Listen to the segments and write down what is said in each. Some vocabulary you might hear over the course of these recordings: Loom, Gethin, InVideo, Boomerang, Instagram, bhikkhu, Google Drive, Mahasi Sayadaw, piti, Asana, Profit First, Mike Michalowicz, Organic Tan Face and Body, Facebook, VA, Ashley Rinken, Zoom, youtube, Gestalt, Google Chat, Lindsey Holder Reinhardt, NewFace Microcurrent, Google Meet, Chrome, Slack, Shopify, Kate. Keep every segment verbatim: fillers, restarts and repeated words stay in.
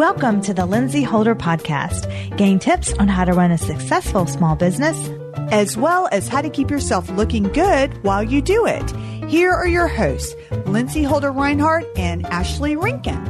Welcome to the Lindsey Holder Podcast. Gain tips on how to run a successful small business, as well as how to keep yourself looking good while you do it. Here are your hosts, Lindsey Holder Reinhardt and Ashley Rinken.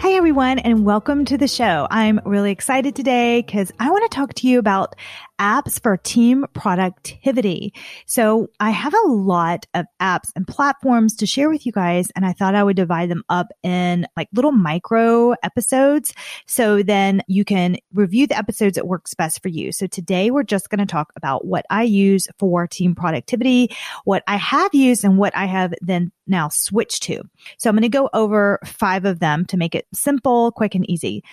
Hey everyone, and welcome to the show. I'm really excited today because I want to talk to you about apps for team productivity. So I have a lot of apps and platforms to share with you guys, and I thought I would divide them up in like little micro episodes. So then you can review the episodes that works best for you. So today we're just going to talk about what I use for team productivity, what I have used, and what I have then now switched to. So I'm going to go over five of them to make it simple, quick, and easy.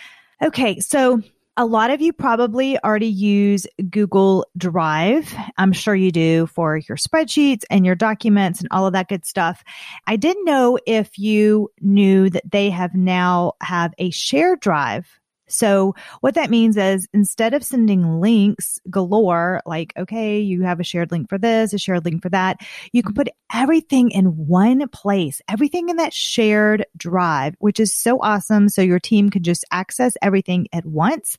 Okay, so a lot of you probably already use Google Drive. I'm sure you do for your spreadsheets and your documents and all of that good stuff. I didn't know if you knew that they have now have a shared drive. So what that means is instead of sending links galore, like, okay, you have a shared link for this, a shared link for that, you can put everything in one place, everything in that shared drive, which is so awesome. So your team can just access everything at once.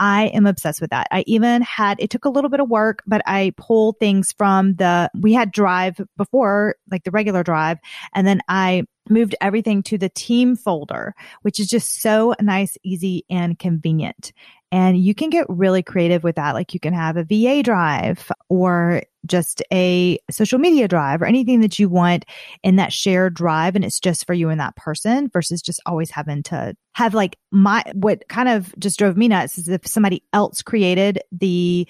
I am obsessed with that. I even had, it took a little bit of work, but I pulled things from the, we had Drive before, like the regular Drive, and then I moved everything to the team folder, which is just so nice, easy, and convenient. And you can get really creative with that. Like you can have a V A drive or just a social media drive or anything that you want in that shared drive. And it's just for you and that person versus just always having to have like my, what kind of just drove me nuts is if somebody else created the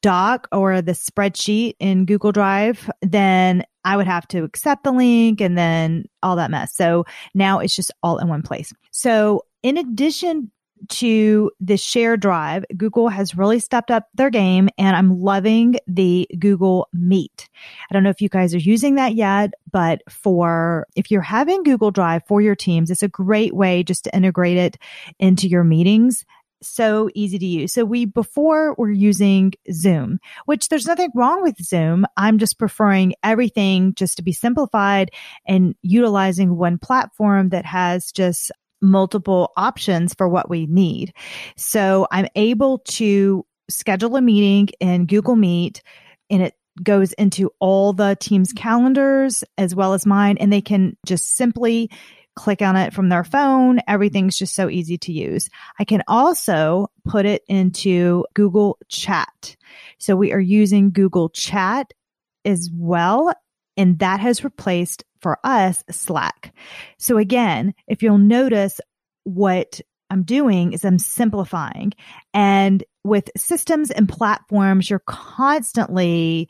doc or the spreadsheet in Google Drive, then I would have to accept the link and then all that mess. So now it's just all in one place. So in addition to the share drive, Google has really stepped up their game, and I'm loving the Google Meet. I don't know if you guys are using that yet, but for if you're having Google Drive for your teams, it's a great way just to integrate it into your meetings. So easy to use. So we before were using Zoom, which there's nothing wrong with Zoom. I'm just preferring everything just to be simplified and utilizing one platform that has just multiple options for what we need. So I'm able to schedule a meeting in Google Meet, and it goes into all the team's calendars as well as mine, and they can just simply click on it from their phone. Everything's just so easy to use. I can also put it into Google Chat. So we are using Google Chat as well, and that has replaced for us Slack. So again, if you'll notice what I'm doing is I'm simplifying. And with systems and platforms, you're constantly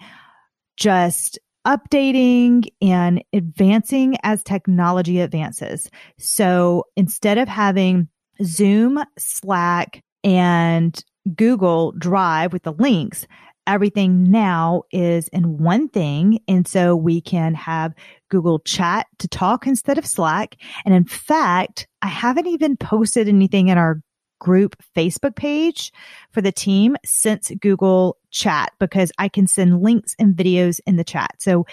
just updating and advancing as technology advances. So instead of having Zoom, Slack, and Google Drive with the links, everything now is in one thing. And so we can have Google Chat to talk instead of Slack. And in fact, I haven't even posted anything in our group Facebook page for the team since Google Chat, because I can send links and videos in the chat. So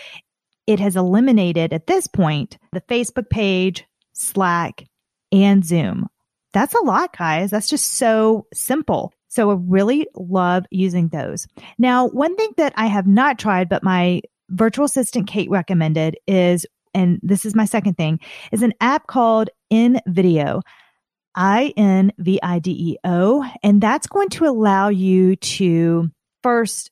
it has eliminated at this point the Facebook page, Slack, and Zoom. That's a lot, guys. That's just so simple. So I really love using those. Now, one thing that I have not tried, but my virtual assistant Kate recommended is, and this is my second thing, is an app called InVideo. I N V I D E O. And that's going to allow you to first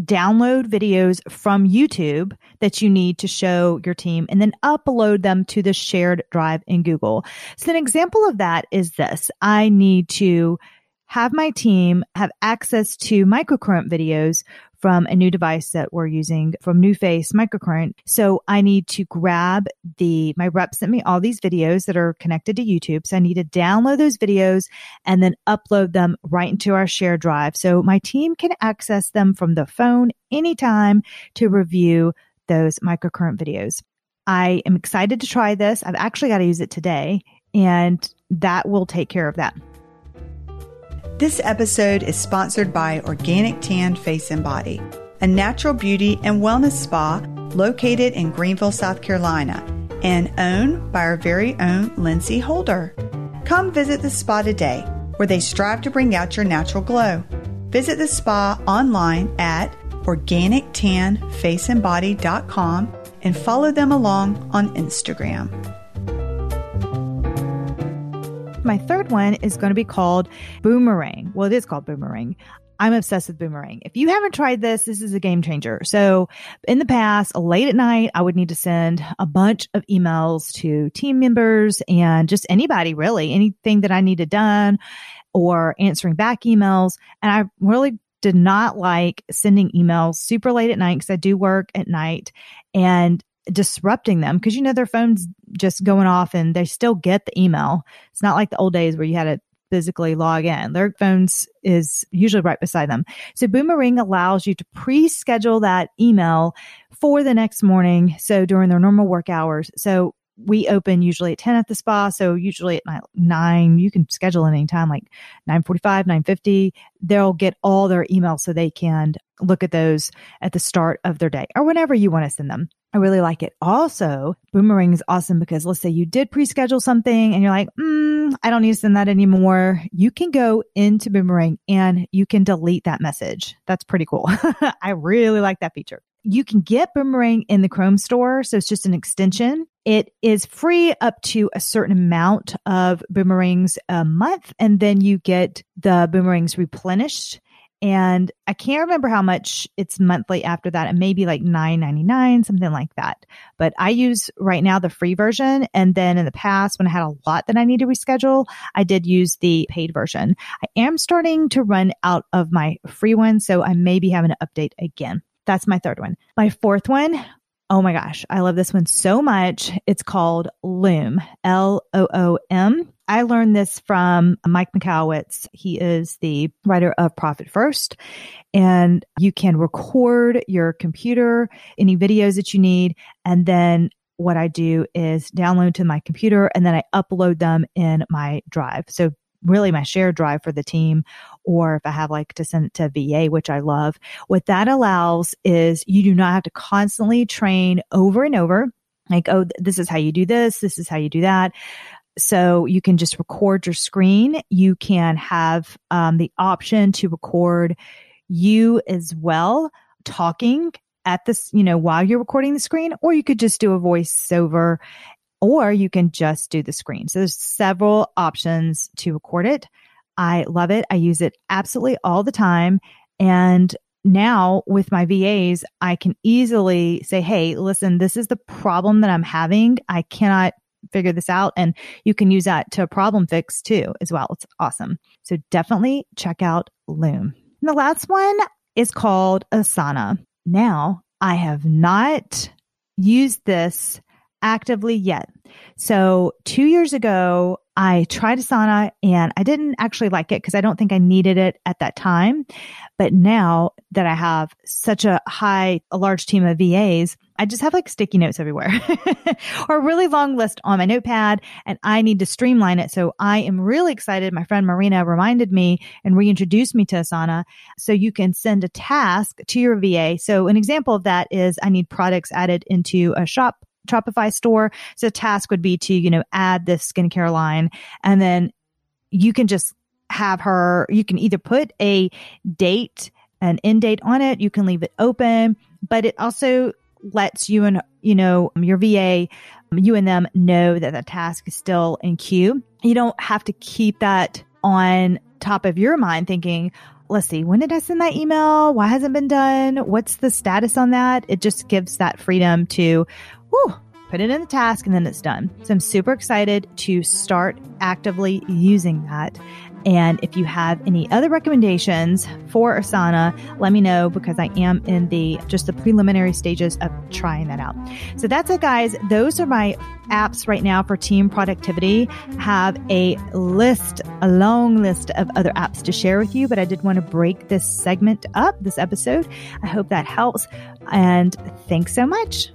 download videos from YouTube that you need to show your team and then upload them to the shared drive in Google. So an example of that is this. I need to have my team have access to microcurrent videos from a new device that we're using from NewFace Microcurrent. So I need to grab the, my rep sent me all these videos that are connected to YouTube. So I need to download those videos and then upload them right into our shared drive. So my team can access them from the phone anytime to review those microcurrent videos. I am excited to try this. I've actually got to use it today, and that will take care of that. This episode is sponsored by Organic Tan Face and Body, a natural beauty and wellness spa located in Greenville, South Carolina. and Own by our very own Lindsey Holder. Come visit the spa today, where they strive to bring out your natural glow. Visit the spa online at organic tan face and body dot com and follow them along on Instagram. My third one is going to be called Boomerang. Well, it is called Boomerang. I'm obsessed with Boomerang. If you haven't tried this, this is a game changer. So in the past, late at night, I would need to send a bunch of emails to team members and just anybody, really, anything that I needed done or answering back emails. And I really did not like sending emails super late at night because I do work at night and disrupting them because, you know, their phone's just going off and they still get the email. It's not like the old days where you had to physically log in. Their phones is usually right beside them. So Boomerang allows you to pre-schedule that email for the next morning. So during their normal work hours. So we open usually at ten at the spa. So usually at nine, you can schedule any time, like nine forty-five, nine fifty. They'll get all their emails so they can look at those at the start of their day or whenever you want to send them. I really like it. Also, Boomerang is awesome because let's say you did pre-schedule something and you're like, mm, I don't need to send that anymore. You can go into Boomerang and you can delete that message. That's pretty cool. I really like that feature. You can get Boomerang in the Chrome store. So it's just an extension. It is free up to a certain amount of Boomerangs a month. And then you get the Boomerangs replenished. And I can't remember how much it's monthly after that. It may be like nine ninety-nine, something like that. But I use right now the free version. And then in the past, when I had a lot that I need to reschedule, I did use the paid version. I am starting to run out of my free one. So I may be having to update again. That's my third one. My fourth one, oh my gosh, I love this one so much. It's called Loom, L O O M. I learned this from Mike Michalowicz. He is the writer of Profit First, and you can record your computer, any videos that you need. And then what I do is download to my computer and then I upload them in my drive. So really my shared drive for the team, or if I have like to send it to V A, which I love. What that allows is you do not have to constantly train over and over. Like, oh, this is how you do this. This is how you do that. So you can just record your screen. You can have um, the option to record you as well talking at this, you know, while you're recording the screen, or you could just do a voiceover, or you can just do the screen. So there's several options to record it. I love it. I use it absolutely all the time. And now with my V As, I can easily say, hey, listen, this is the problem that I'm having. I cannot figure this out. And you can use that to problem fix too as well. It's awesome. So definitely check out Loom. And the last one is called Asana. Now, I have not used this actively yet. So two years ago, I tried Asana and I didn't actually like it because I don't think I needed it at that time. But now that I have such a high, a large team of V As, I just have like sticky notes everywhere or a really long list on my notepad, and I need to streamline it. So I am really excited. My friend Marina reminded me and reintroduced me to Asana. So you can send a task to your V A. So an example of that is I need products added into a shop Shopify store. So the task would be to, you know, add this skincare line, and then you can just have her, you can either put a date, an end date on it. You can leave it open, but it also lets you and, you know, your V A, you and them know that the task is still in queue. You don't have to keep that on top of your mind thinking, let's see, when did I send that email? Why hasn't it been done? What's the status on that? It just gives that freedom to whew, put it in the task and then it's done. So I'm super excited to start actively using that. And if you have any other recommendations for Asana, let me know, because I am in the just the preliminary stages of trying that out. So that's it, guys. Those are my apps right now for team productivity. I have a list, a long list of other apps to share with you, but I did want to break this segment up, this episode. I hope that helps. And thanks so much.